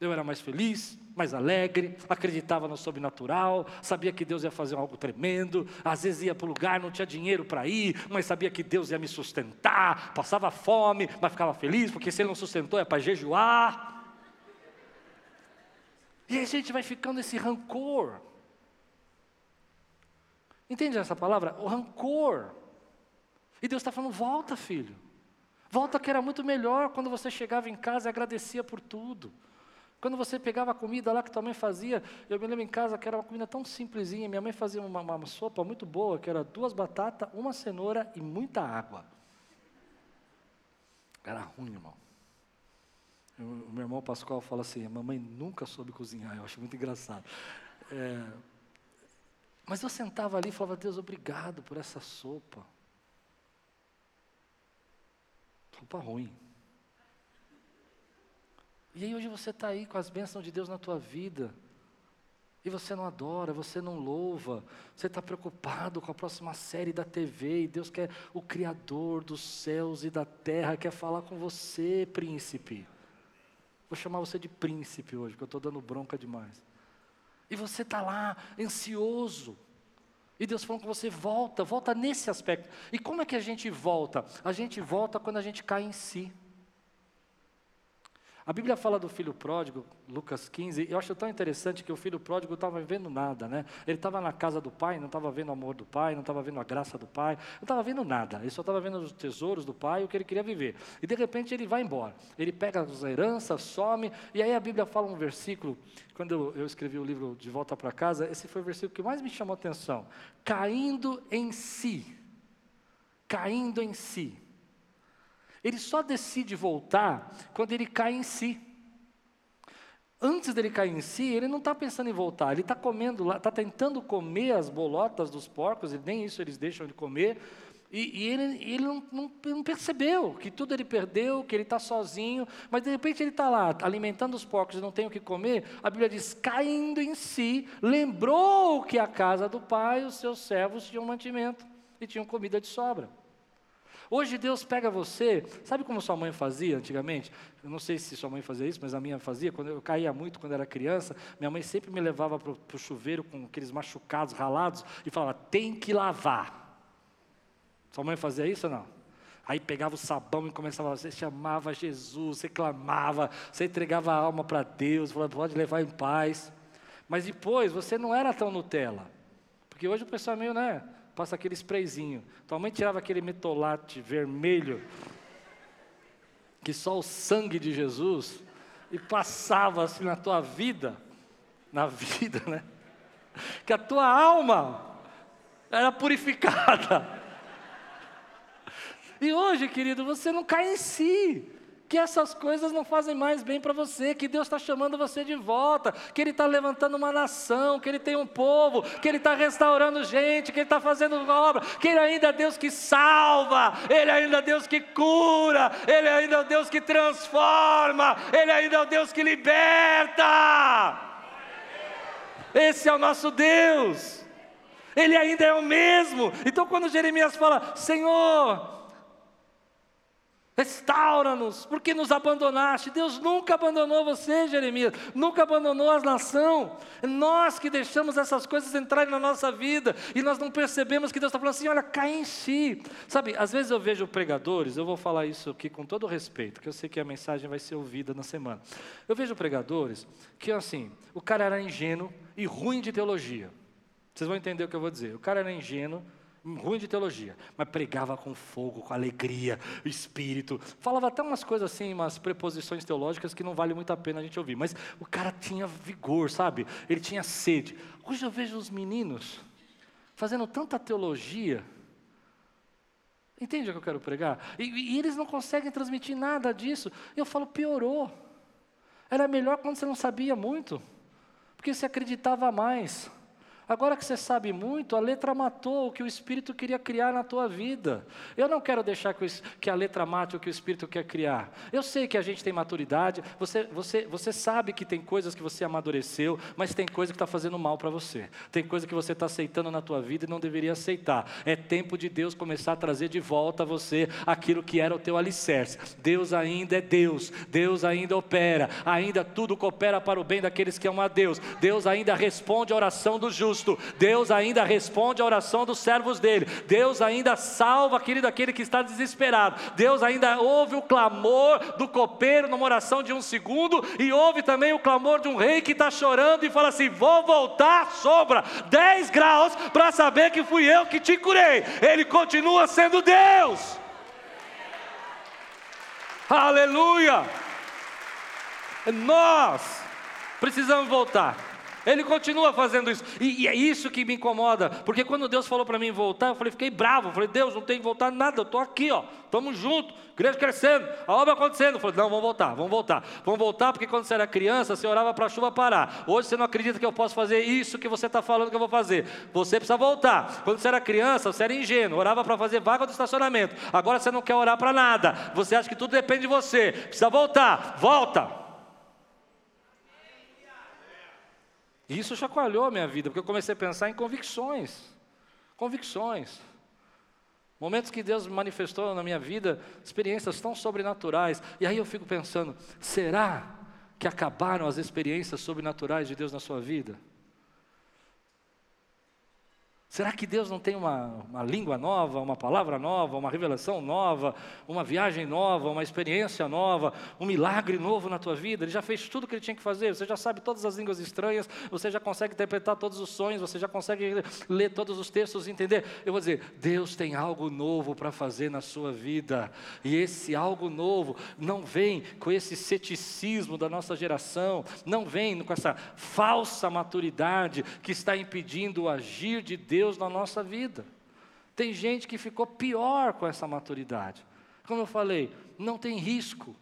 eu era mais feliz, mais alegre, acreditava no sobrenatural, sabia que Deus ia fazer algo tremendo, às vezes ia para o lugar, não tinha dinheiro para ir, mas sabia que Deus ia me sustentar, passava fome, mas ficava feliz, porque se Ele não sustentou é para jejuar, e aí a gente vai ficando esse rancor. Entende essa palavra? O rancor. E Deus está falando, volta, filho. Volta, que era muito melhor quando você chegava em casa e agradecia por tudo. Quando você pegava a comida lá que tua mãe fazia, eu me lembro em casa que era uma comida tão simplesinha, minha mãe fazia uma sopa muito boa, que era 2 batatas, 1 cenoura e muita água. Era ruim, irmão. O meu irmão Pascoal fala assim, a mamãe nunca soube cozinhar, eu acho muito engraçado. Mas eu sentava ali e falava, Deus, obrigado por essa sopa. Sopa ruim. E aí hoje você está aí com as bênçãos de Deus na tua vida. E você não adora, você não louva. Você está preocupado com a próxima série da TV. E Deus, quer o Criador dos céus e da terra, quer falar com você, príncipe. Vou chamar você de príncipe hoje, porque eu estou dando bronca demais. E você está lá, ansioso. E Deus falou com você, volta, volta nesse aspecto. E como é que a gente volta? A gente volta quando a gente cai em si. A Bíblia fala do filho pródigo, Lucas 15, eu acho tão interessante que o filho pródigo não estava vendo nada, né? Ele estava na casa do pai, não estava vendo o amor do pai, não estava vendo a graça do pai, não estava vendo nada, ele só estava vendo os tesouros do pai, o que ele queria viver. E de repente ele vai embora, ele pega as heranças, some, e aí a Bíblia fala um versículo, quando eu escrevi o livro De Volta para Casa, esse foi o versículo que mais me chamou a atenção, caindo em si, ele só decide voltar quando ele cai em si. Antes dele cair em si, ele não está pensando em voltar, ele está comendo lá, está tentando comer as bolotas dos porcos, e nem isso eles deixam de comer, e ele não percebeu que tudo ele perdeu, que ele está sozinho, mas de repente ele está lá, alimentando os porcos e não tem o que comer. A Bíblia diz, caindo em si, lembrou que a casa do pai, os seus servos tinham mantimento, e tinham comida de sobra. Hoje Deus pega você, sabe como sua mãe fazia antigamente? Eu não sei se sua mãe fazia isso, mas a minha fazia. Quando eu caía muito quando era criança, minha mãe sempre me levava para o chuveiro com aqueles machucados, ralados, e falava, tem que lavar. Sua mãe fazia isso ou não? Aí pegava o sabão e começava, você chamava Jesus, você clamava, você entregava a alma para Deus, falava, pode levar em paz. Mas depois, você não era tão Nutella, porque hoje o pessoal é meio, né? Passa aquele sprayzinho. Tua mãe tirava aquele metolate vermelho, que só o sangue de Jesus, e passava assim na tua vida, né? Que a tua alma era purificada. E hoje, querido, você não cai em si. Que essas coisas não fazem mais bem para você, que Deus está chamando você de volta, que Ele está levantando uma nação, que Ele tem um povo, que Ele está restaurando gente, que Ele está fazendo obra, que Ele ainda é Deus que salva, Ele ainda é Deus que cura, Ele ainda é Deus que transforma, Ele ainda é Deus que liberta. Esse é o nosso Deus, Ele ainda é o mesmo. Então quando Jeremias fala, Senhor, Restaura-nos, porque nos abandonaste. Deus nunca abandonou você, Jeremias, nunca abandonou a nação. É nós que deixamos essas coisas entrarem na nossa vida, e nós não percebemos que Deus está falando assim, olha, cai em si. Sabe, às vezes eu vejo pregadores, eu vou falar isso aqui com todo respeito, que eu sei que a mensagem vai ser ouvida na semana. Eu vejo pregadores que assim, o cara era ingênuo e ruim de teologia. Vocês vão entender o que eu vou dizer. O cara era ingênuo, ruim de teologia, mas pregava com fogo, com alegria, espírito, falava até umas coisas assim, umas preposições teológicas que não vale muito a pena a gente ouvir, mas o cara tinha vigor, sabe? Ele tinha sede. Hoje eu vejo os meninos fazendo tanta teologia, entende o que eu quero pregar? E eles não conseguem transmitir nada disso. Eu falo, piorou. Era melhor quando você não sabia muito, porque você acreditava mais. Agora que você sabe muito, a letra matou o que o Espírito queria criar na tua vida. Eu não quero deixar que a letra mate o que o Espírito quer criar. Eu sei que a gente tem maturidade, você sabe que tem coisas que você amadureceu, mas tem coisa que está fazendo mal para você. Tem coisa que você está aceitando na tua vida e não deveria aceitar. É tempo de Deus começar a trazer de volta a você aquilo que era o teu alicerce. Deus ainda é Deus, Deus ainda opera, ainda tudo coopera para o bem daqueles que amam a Deus. Deus ainda responde a oração do justo. Deus ainda responde à oração dos servos dele. Deus ainda salva, querido, aquele que está desesperado. Deus ainda ouve o clamor do copeiro numa oração de um segundo, e ouve também o clamor de um rei que está chorando e fala assim, vou voltar à sombra 10 graus para saber que fui eu que te curei. Ele continua sendo Deus. Aleluia. Nós precisamos voltar. Ele continua fazendo isso, e é isso que me incomoda, porque quando Deus falou para mim voltar, eu falei, fiquei bravo, eu falei, Deus, não tem que voltar nada, eu estou aqui, ó, estamos juntos, igreja crescendo, a obra acontecendo. Eu falei, não, vamos voltar, porque quando você era criança, você orava para a chuva parar, hoje você não acredita que eu posso fazer isso que você está falando que eu vou fazer, você precisa voltar. Quando você era criança, você era ingênuo, orava para fazer vaga do estacionamento, agora você não quer orar para nada, você acha que tudo depende de você, precisa voltar, volta. E isso chacoalhou a minha vida, porque eu comecei a pensar em convicções. Momentos que Deus manifestou na minha vida, experiências tão sobrenaturais. E aí eu fico pensando, será que acabaram as experiências sobrenaturais de Deus na sua vida? Será que Deus não tem uma língua nova, uma palavra nova, uma revelação nova, uma viagem nova, uma experiência nova, um milagre novo na tua vida? Ele já fez tudo o que ele tinha que fazer, você já sabe todas as línguas estranhas, você já consegue interpretar todos os sonhos, você já consegue ler todos os textos e entender. Eu vou dizer, Deus tem algo novo para fazer na sua vida, e esse algo novo não vem com esse ceticismo da nossa geração, não vem com essa falsa maturidade que está impedindo o agir de Deus na nossa vida. Tem gente que ficou pior com essa maturidade. Como eu falei, não tem risco.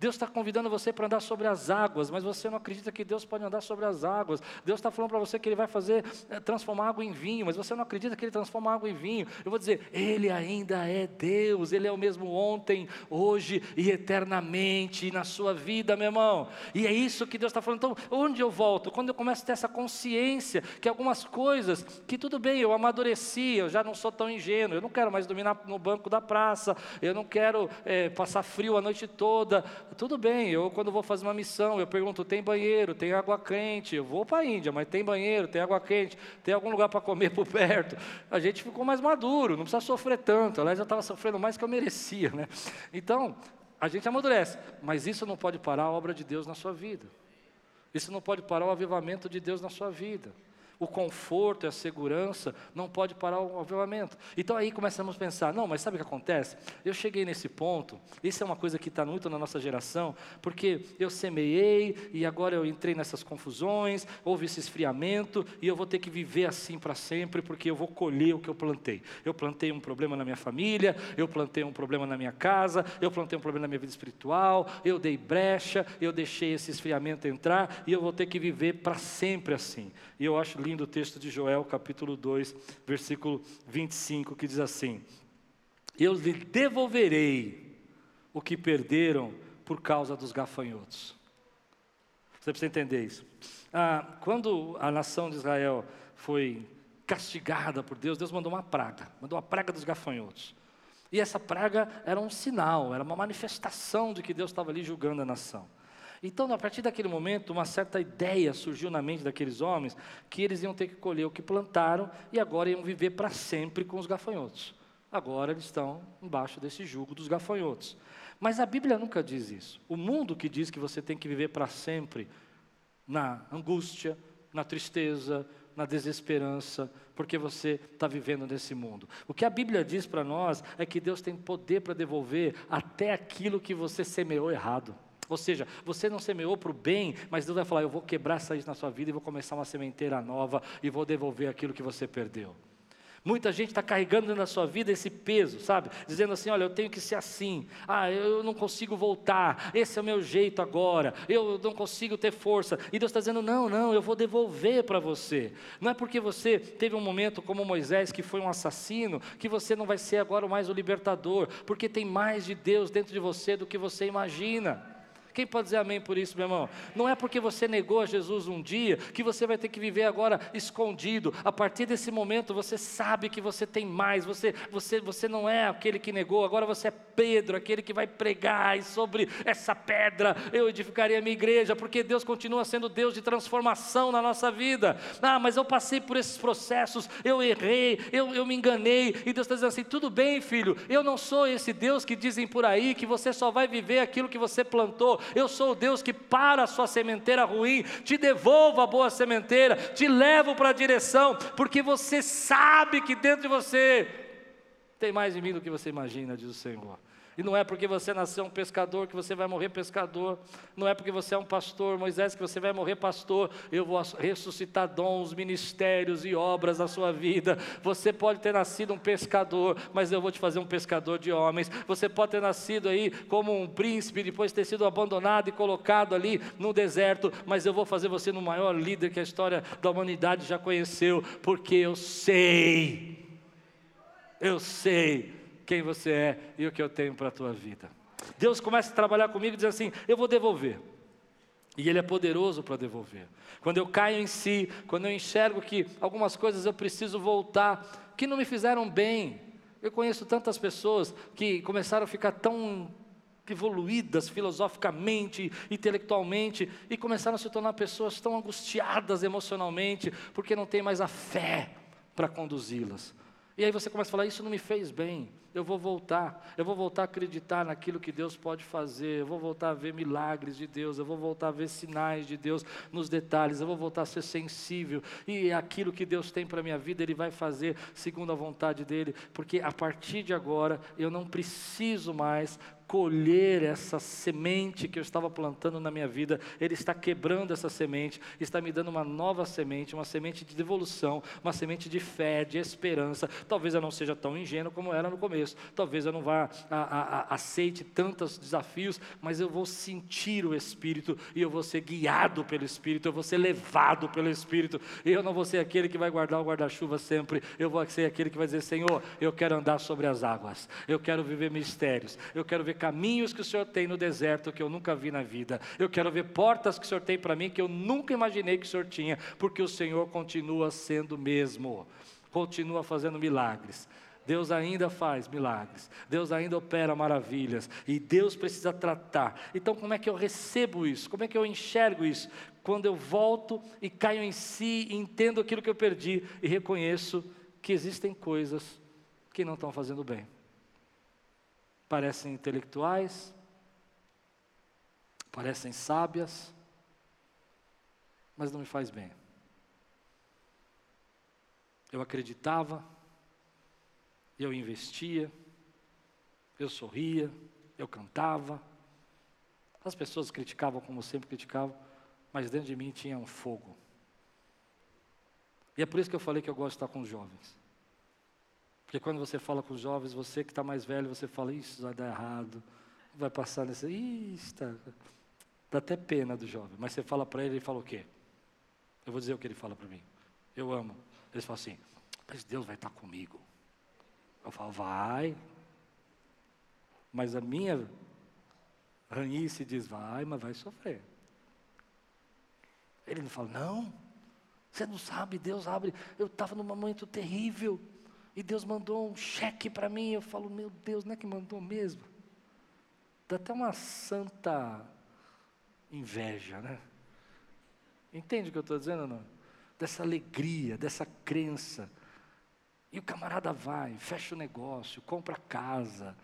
Deus está convidando você para andar sobre as águas, mas você não acredita que Deus pode andar sobre as águas. Deus está falando para você que Ele vai fazer, transformar água em vinho, mas você não acredita que Ele transforma água em vinho. Eu vou dizer, Ele ainda é Deus, Ele é o mesmo ontem, hoje e eternamente na sua vida, meu irmão. E é isso que Deus está falando. Então, onde eu volto? Quando eu começo a ter essa consciência que algumas coisas, que tudo bem, eu amadureci, eu já não sou tão ingênuo, eu não quero mais dominar no banco da praça, eu não quero passar frio a noite toda. Tudo bem, eu quando vou fazer uma missão, eu pergunto, tem banheiro, tem água quente? Eu vou para a Índia, mas tem banheiro, tem água quente, tem algum lugar para comer por perto? A gente ficou mais maduro, não precisa sofrer tanto. Aliás, eu estava sofrendo mais que eu merecia, né? Então, a gente amadurece, mas isso não pode parar a obra de Deus na sua vida. Isso não pode parar o avivamento de Deus na sua vida. O conforto e a segurança não pode parar o avivamento. Então aí começamos a pensar, não, mas sabe o que acontece? Eu cheguei nesse ponto, isso é uma coisa que está muito na nossa geração, porque eu semeei e agora eu entrei nessas confusões, houve esse esfriamento e eu vou ter que viver assim para sempre, porque eu vou colher o que eu plantei. Eu plantei um problema na minha família, eu plantei um problema na minha casa, eu plantei um problema na minha vida espiritual, eu dei brecha, eu deixei esse esfriamento entrar e eu vou ter que viver para sempre assim. E eu acho do texto de Joel, capítulo 2, versículo 25, que diz assim, eu lhe devolverei o que perderam por causa dos gafanhotos. Você precisa entender isso. Quando a nação de Israel foi castigada por Deus, Deus mandou uma praga dos gafanhotos. E essa praga era um sinal, era uma manifestação de que Deus estava ali julgando a nação. Então, a partir daquele momento, uma certa ideia surgiu na mente daqueles homens, que eles iam ter que colher o que plantaram e agora iam viver para sempre com os gafanhotos. Agora eles estão embaixo desse jugo dos gafanhotos. Mas a Bíblia nunca diz isso. O mundo que diz que você tem que viver para sempre na angústia, na tristeza, na desesperança, porque você está vivendo nesse mundo. O que a Bíblia diz para nós é que Deus tem poder para devolver até aquilo que você semeou errado. Ou seja, você não semeou para o bem, mas Deus vai falar, eu vou quebrar essa raiz na sua vida e vou começar uma sementeira nova e vou devolver aquilo que você perdeu. Muita gente está carregando na sua vida esse peso, sabe? Dizendo assim, olha, eu tenho que ser assim. Ah, eu não consigo voltar. Esse é o meu jeito agora. Eu não consigo ter força. E Deus está dizendo, não, eu vou devolver para você. Não é porque você teve um momento como Moisés, que foi um assassino, que você não vai ser agora mais o libertador. Porque tem mais de Deus dentro de você do que você imagina. Quem pode dizer amém por isso, meu irmão? Não é porque você negou a Jesus um dia, que você vai ter que viver agora escondido. A partir desse momento você sabe que você tem mais, você não é aquele que negou, agora você é Pedro, aquele que vai pregar, e sobre essa pedra eu edificarei a minha igreja, porque Deus continua sendo Deus de transformação na nossa vida. Ah, mas eu passei por esses processos, eu errei, eu me enganei, e Deus está dizendo assim, tudo bem, filho, eu não sou esse Deus que dizem por aí, que você só vai viver aquilo que você plantou. Eu sou o Deus que para a sua sementeira ruim, te devolvo a boa sementeira, te levo para a direção, porque você sabe que dentro de você tem mais em mim do que você imagina, diz o Senhor. E não é porque você nasceu um pescador que você vai morrer pescador, não é porque você é um pastor, Moisés, que você vai morrer pastor. Eu vou ressuscitar dons, ministérios e obras na sua vida. Você pode ter nascido um pescador, mas eu vou te fazer um pescador de homens. Você pode ter nascido aí como um príncipe, depois ter sido abandonado e colocado ali no deserto, mas eu vou fazer você no maior líder que a história da humanidade já conheceu, porque eu sei quem você é e o que eu tenho para a tua vida. Deus começa a trabalhar comigo e diz assim, eu vou devolver. E Ele é poderoso para devolver. Quando eu caio em si, quando eu enxergo que algumas coisas eu preciso voltar, que não me fizeram bem. Eu conheço tantas pessoas que começaram a ficar tão evoluídas filosoficamente, intelectualmente, e começaram a se tornar pessoas tão angustiadas emocionalmente, porque não tem mais a fé para conduzi-las. E aí você começa a falar, isso não me fez bem, eu vou voltar a acreditar naquilo que Deus pode fazer, eu vou voltar a ver milagres de Deus, eu vou voltar a ver sinais de Deus nos detalhes, eu vou voltar a ser sensível, e aquilo que Deus tem para a minha vida, Ele vai fazer segundo a vontade dEle, porque a partir de agora, eu não preciso mais colher essa semente que eu estava plantando na minha vida. Ele está quebrando essa semente, está me dando uma nova semente, uma semente de devolução, uma semente de fé, de esperança. Talvez eu não seja tão ingênuo como eu era no começo, talvez eu não vá aceite tantos desafios, mas eu vou sentir o Espírito, e eu vou ser guiado pelo Espírito, eu vou ser levado pelo Espírito. Eu não vou ser aquele que vai guardar o guarda-chuva sempre, eu vou ser aquele que vai dizer, Senhor, eu quero andar sobre as águas, eu quero viver mistérios, eu quero ver caminhos que o Senhor tem no deserto que eu nunca vi na vida, eu quero ver portas que o Senhor tem para mim que eu nunca imaginei que o Senhor tinha, porque o Senhor continua sendo o mesmo, continua fazendo milagres. Deus ainda faz milagres, Deus ainda opera maravilhas, e Deus precisa tratar. Então, como é que eu recebo isso? Como é que eu enxergo isso? Quando eu volto e caio em si, entendo aquilo que eu perdi e reconheço que existem coisas que não estão fazendo bem. Parecem intelectuais, parecem sábias, mas não me faz bem. Eu acreditava, eu investia, eu sorria, eu cantava. As pessoas criticavam como sempre criticavam, mas dentro de mim tinha um fogo. E é por isso que eu falei que eu gosto de estar com os jovens. Porque quando você fala com os jovens, você que está mais velho, você fala, isso vai dar errado, vai passar nesse... Dá até pena do jovem, mas você fala para ele, ele fala o quê? Eu vou dizer o que ele fala para mim. Eu amo. Ele fala assim, mas Deus vai estar comigo. Eu falo, vai. Mas a minha ranhice diz, vai, mas vai sofrer. Ele não fala, não, você não sabe, Deus abre. Eu estava num momento terrível. e Deus mandou um cheque para mim, eu falo, meu Deus, não é que mandou mesmo? Dá até uma santa inveja, né? Entende o que eu estou dizendo ou não? Dessa alegria, dessa crença. E o camarada vai, fecha o negócio, compra a casa.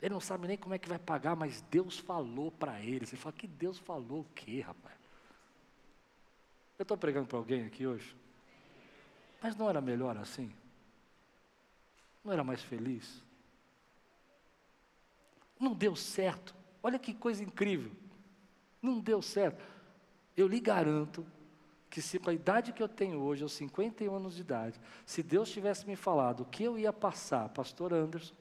Ele não sabe nem como é que vai pagar, mas Deus falou para ele. Você fala, que Deus falou o quê, rapaz? Eu estou pregando para alguém aqui hoje? Mas não era melhor assim? Não era mais feliz? Não deu certo. Olha que coisa incrível. Não deu certo. Eu lhe garanto que se com a idade que eu tenho hoje, aos 51 anos de idade, se Deus tivesse me falado o que eu ia passar, pastor Anderson,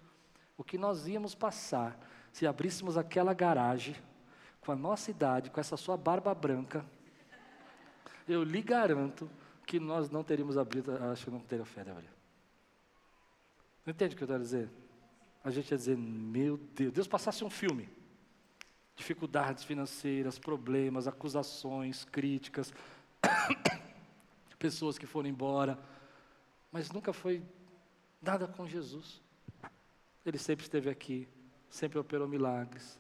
o que nós íamos passar, se abríssemos aquela garagem, com a nossa idade, com essa sua barba branca, eu lhe garanto que nós não teríamos abrido, acho que não teria fé, né? Não entende o que eu estou a dizer? A gente ia dizer, meu Deus, Deus passasse um filme, dificuldades financeiras, problemas, acusações, críticas, pessoas que foram embora, mas nunca foi nada com Jesus. Ele sempre esteve aqui, sempre operou milagres,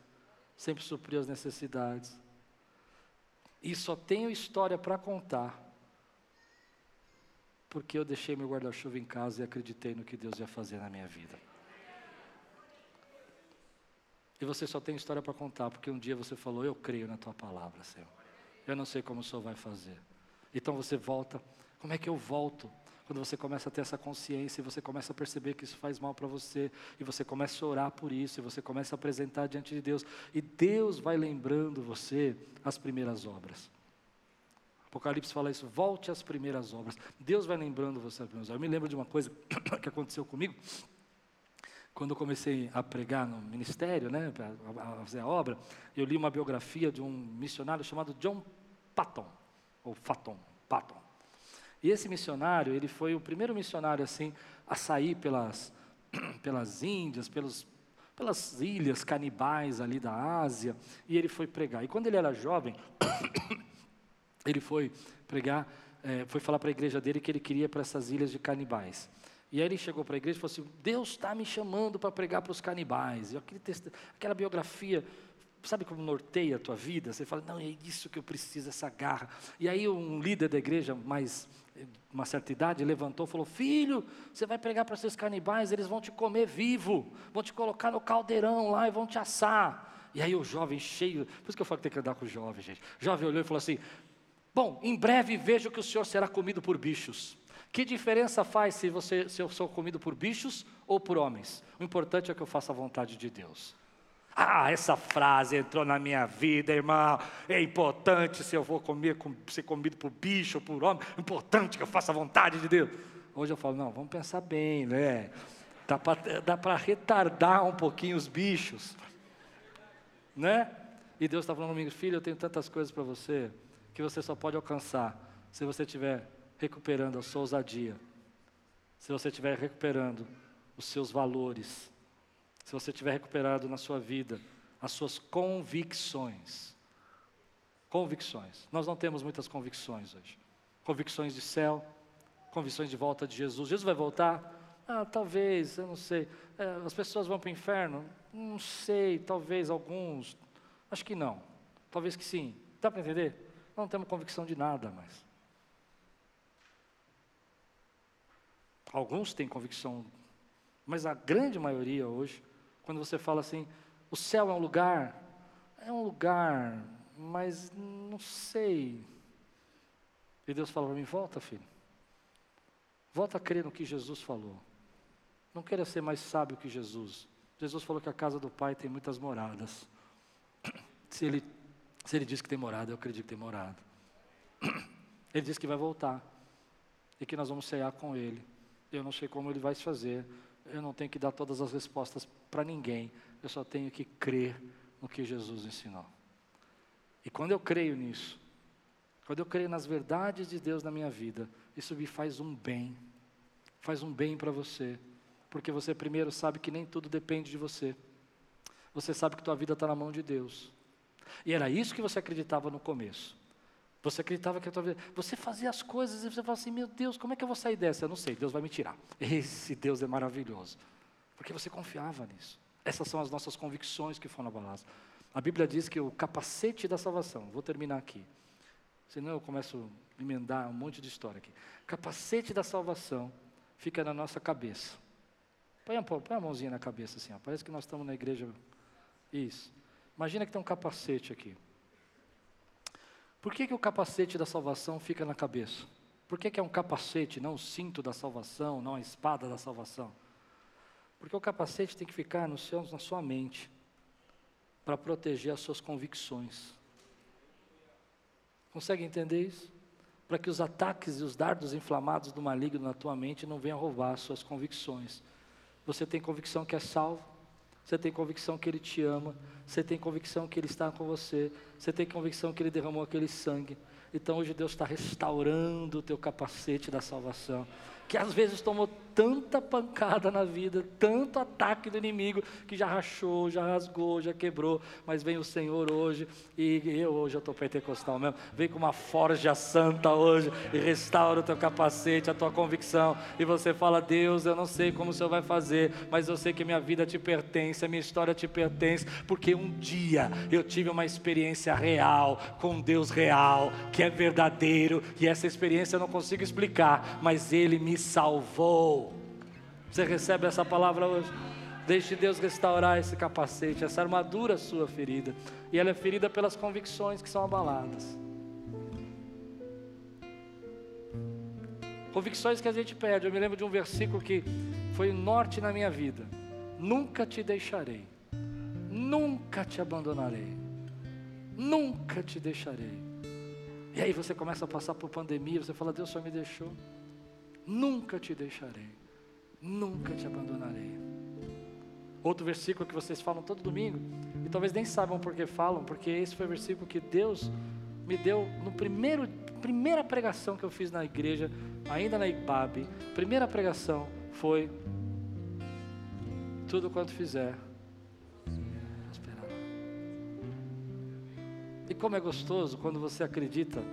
sempre supriu as necessidades. E só tenho história para contar porque eu deixei meu guarda-chuva em casa e acreditei no que Deus ia fazer na minha vida. E você só tem história para contar porque um dia você falou, eu creio na tua palavra, Senhor. Eu não sei como o Senhor vai fazer. Então você volta. Como é que eu volto? Quando você começa a ter essa consciência e você começa a perceber que isso faz mal para você, e você começa a orar por isso, e você começa a apresentar diante de Deus, e Deus vai lembrando você as primeiras obras. Apocalipse fala isso, volte às primeiras obras. Deus vai lembrando você as primeiras obras. Eu me lembro de uma coisa que aconteceu comigo, quando eu comecei a pregar no ministério, né, a fazer a obra, eu li uma biografia de um missionário chamado John Paton, ou Paton. E esse missionário, ele foi o primeiro missionário assim, a sair pelas Índias, pelas ilhas canibais ali da Ásia, e ele foi pregar. E quando ele era jovem, ele foi pregar, foi falar para a igreja dele que ele queria ir para essas ilhas de canibais. E aí ele chegou para a igreja e falou assim, Deus está me chamando para pregar para os canibais. E aquela biografia, sabe como norteia a tua vida? Você fala, não, é isso que eu preciso, essa garra. E aí um líder da igreja, mais uma certa idade, levantou e falou, filho, você vai pregar para esses canibais, eles vão te comer vivo, vão te colocar no caldeirão lá e vão te assar. E aí o jovem cheio, por isso que eu falo que tem que andar com o jovem, gente. O jovem olhou e falou assim, bom, em breve vejo que o senhor será comido por bichos. Que diferença faz se eu sou comido por bichos ou por homens? O importante é que eu faça a vontade de Deus. Ah, essa frase entrou na minha vida, irmão. É importante se eu vou ser comido por bicho ou por homem. É importante que eu faça a vontade de Deus. Hoje eu falo, não, vamos pensar bem, né? Dá para retardar um pouquinho os bichos, né? E Deus está falando comigo, filho, eu tenho tantas coisas para você que você só pode alcançar se você tiver recuperando a sua ousadia, se você estiver recuperando os seus valores, se você estiver recuperado na sua vida as suas convicções. Convicções. Nós não temos muitas convicções hoje. Convicções de céu, convicções de volta de Jesus. Jesus vai voltar? Ah, talvez, eu não sei. As pessoas vão para o inferno? Não sei, talvez alguns. Acho que não. Talvez que sim. Dá para entender? Não temos convicção de nada mais. Alguns têm convicção, mas a grande maioria hoje, quando você fala assim, o céu é um lugar, mas não sei. E Deus fala para mim, volta, filho. Volta a crer no que Jesus falou. Não queira ser mais sábio que Jesus. Jesus falou que a casa do Pai tem muitas moradas. Se ele diz que tem morada, eu acredito que tem morada. Ele diz que vai voltar e que nós vamos cear com Ele. Eu não sei como Ele vai se fazer, eu não tenho que dar todas as respostas para ninguém, eu só tenho que crer no que Jesus ensinou. E quando eu creio nisso, quando eu creio nas verdades de Deus na minha vida, isso me faz um bem para você, porque você primeiro sabe que nem tudo depende de você, você sabe que tua vida está na mão de Deus, e era isso que você acreditava no começo, Você acreditava que a tua vida... Você fazia as coisas e você falava assim, meu Deus, como é que eu vou sair dessa? Eu não sei, Deus vai me tirar. Esse Deus é maravilhoso. Porque você confiava nisso. Essas são as nossas convicções que foram abaladas. A Bíblia diz que o capacete da salvação... Vou terminar aqui. Senão eu começo a emendar um monte de história aqui. Capacete da salvação fica na nossa cabeça. Põe a mãozinha na cabeça assim, ó. Parece que nós estamos na igreja... Isso. Imagina que tem um capacete aqui. Por que o capacete da salvação fica na cabeça? Por que é um capacete, não o cinto da salvação, não a espada da salvação? Porque o capacete tem que ficar no seu, na sua mente, para proteger as suas convicções. Consegue entender isso? Para que os ataques e os dardos inflamados do maligno na tua mente não venham roubar as suas convicções. Você tem convicção que é salvo, você tem convicção que Ele te ama, você tem convicção que Ele está com você, você tem convicção que Ele derramou aquele sangue. Então hoje Deus está restaurando o teu capacete da salvação, que às vezes tomou tanta pancada na vida, tanto ataque do inimigo, que já rachou, já rasgou, já quebrou, mas vem o Senhor hoje, e eu hoje estou pentecostal mesmo, vem com uma forja santa hoje, e restaura o teu capacete, a tua convicção, e você fala, Deus, eu não sei como o Senhor vai fazer, mas eu sei que minha vida te pertence, a minha história te pertence, porque um dia eu tive uma experiência real, com Deus real, que é verdadeiro, e essa experiência eu não consigo explicar, mas Ele me salvou. Você recebe essa palavra hoje? Deixe Deus restaurar esse capacete, essa armadura sua ferida, e ela é ferida pelas convicções que são abaladas. Convicções que a gente perde. Eu me lembro de um versículo que foi o norte na minha vida: nunca te deixarei, nunca te abandonarei, nunca te deixarei. E aí você começa a passar por pandemia, você fala, Deus só me deixou. Nunca te deixarei, nunca te abandonarei. Outro versículo que vocês falam todo domingo, e talvez nem saibam por que falam, porque esse foi o versículo que Deus me deu no primeira pregação que eu fiz na igreja, ainda na Ibabe. Primeira pregação foi: tudo quanto fizer, prosperará. E como é gostoso quando você acredita,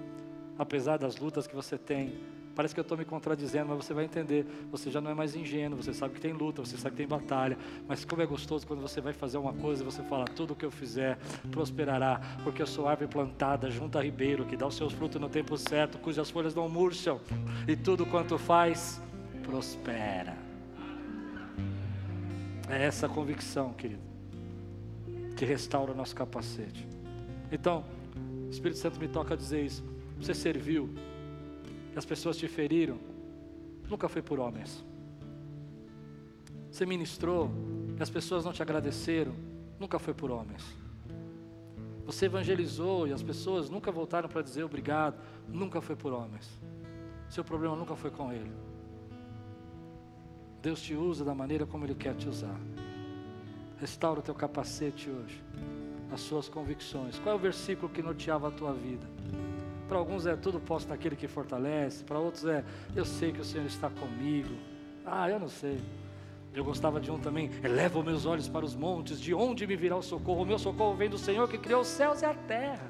apesar das lutas que você tem. Parece que eu estou me contradizendo, mas você vai entender. Você já não é mais ingênuo, você sabe que tem luta, você sabe que tem batalha. Mas como é gostoso quando você vai fazer uma coisa e você fala, tudo o que eu fizer prosperará, porque eu sou árvore plantada junto a ribeiro, que dá os seus frutos no tempo certo, cujas folhas não murcham, e tudo quanto faz, prospera. É essa convicção, querido, que restaura o nosso capacete. Então, o Espírito Santo me toca a dizer isso. Você serviu, as pessoas te feriram, nunca foi por homens. Você ministrou e as pessoas não te agradeceram, nunca foi por homens. Você evangelizou e as pessoas nunca voltaram para dizer obrigado, nunca foi por homens. Seu problema nunca foi com Ele. Deus te usa da maneira como Ele quer te usar. Restaura o teu capacete hoje, as suas convicções. Qual é o versículo que norteava a tua vida? Para alguns é tudo posso naquele que fortalece, para outros é, eu sei que o Senhor está comigo. Ah, eu não sei. Eu gostava de um também, eleva os meus olhos para os montes, de onde me virá o socorro? O meu socorro vem do Senhor que criou os céus e a terra.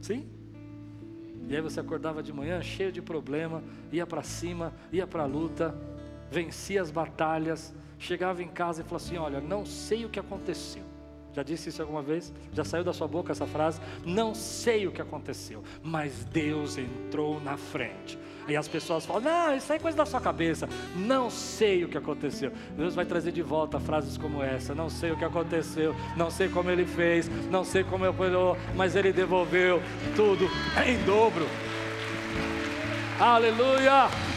Sim? E aí você acordava de manhã cheio de problema, ia para cima, ia para a luta, vencia as batalhas, chegava em casa e falava assim, olha, não sei o que aconteceu. Já disse isso alguma vez? Já saiu da sua boca essa frase? Não sei o que aconteceu, mas Deus entrou na frente. E as pessoas falam, não, isso aí é coisa da sua cabeça. Não sei o que aconteceu. Deus vai trazer de volta frases como essa. Não sei o que aconteceu, não sei como Ele fez, não sei como Ele operou, mas Ele devolveu tudo em dobro. Aleluia!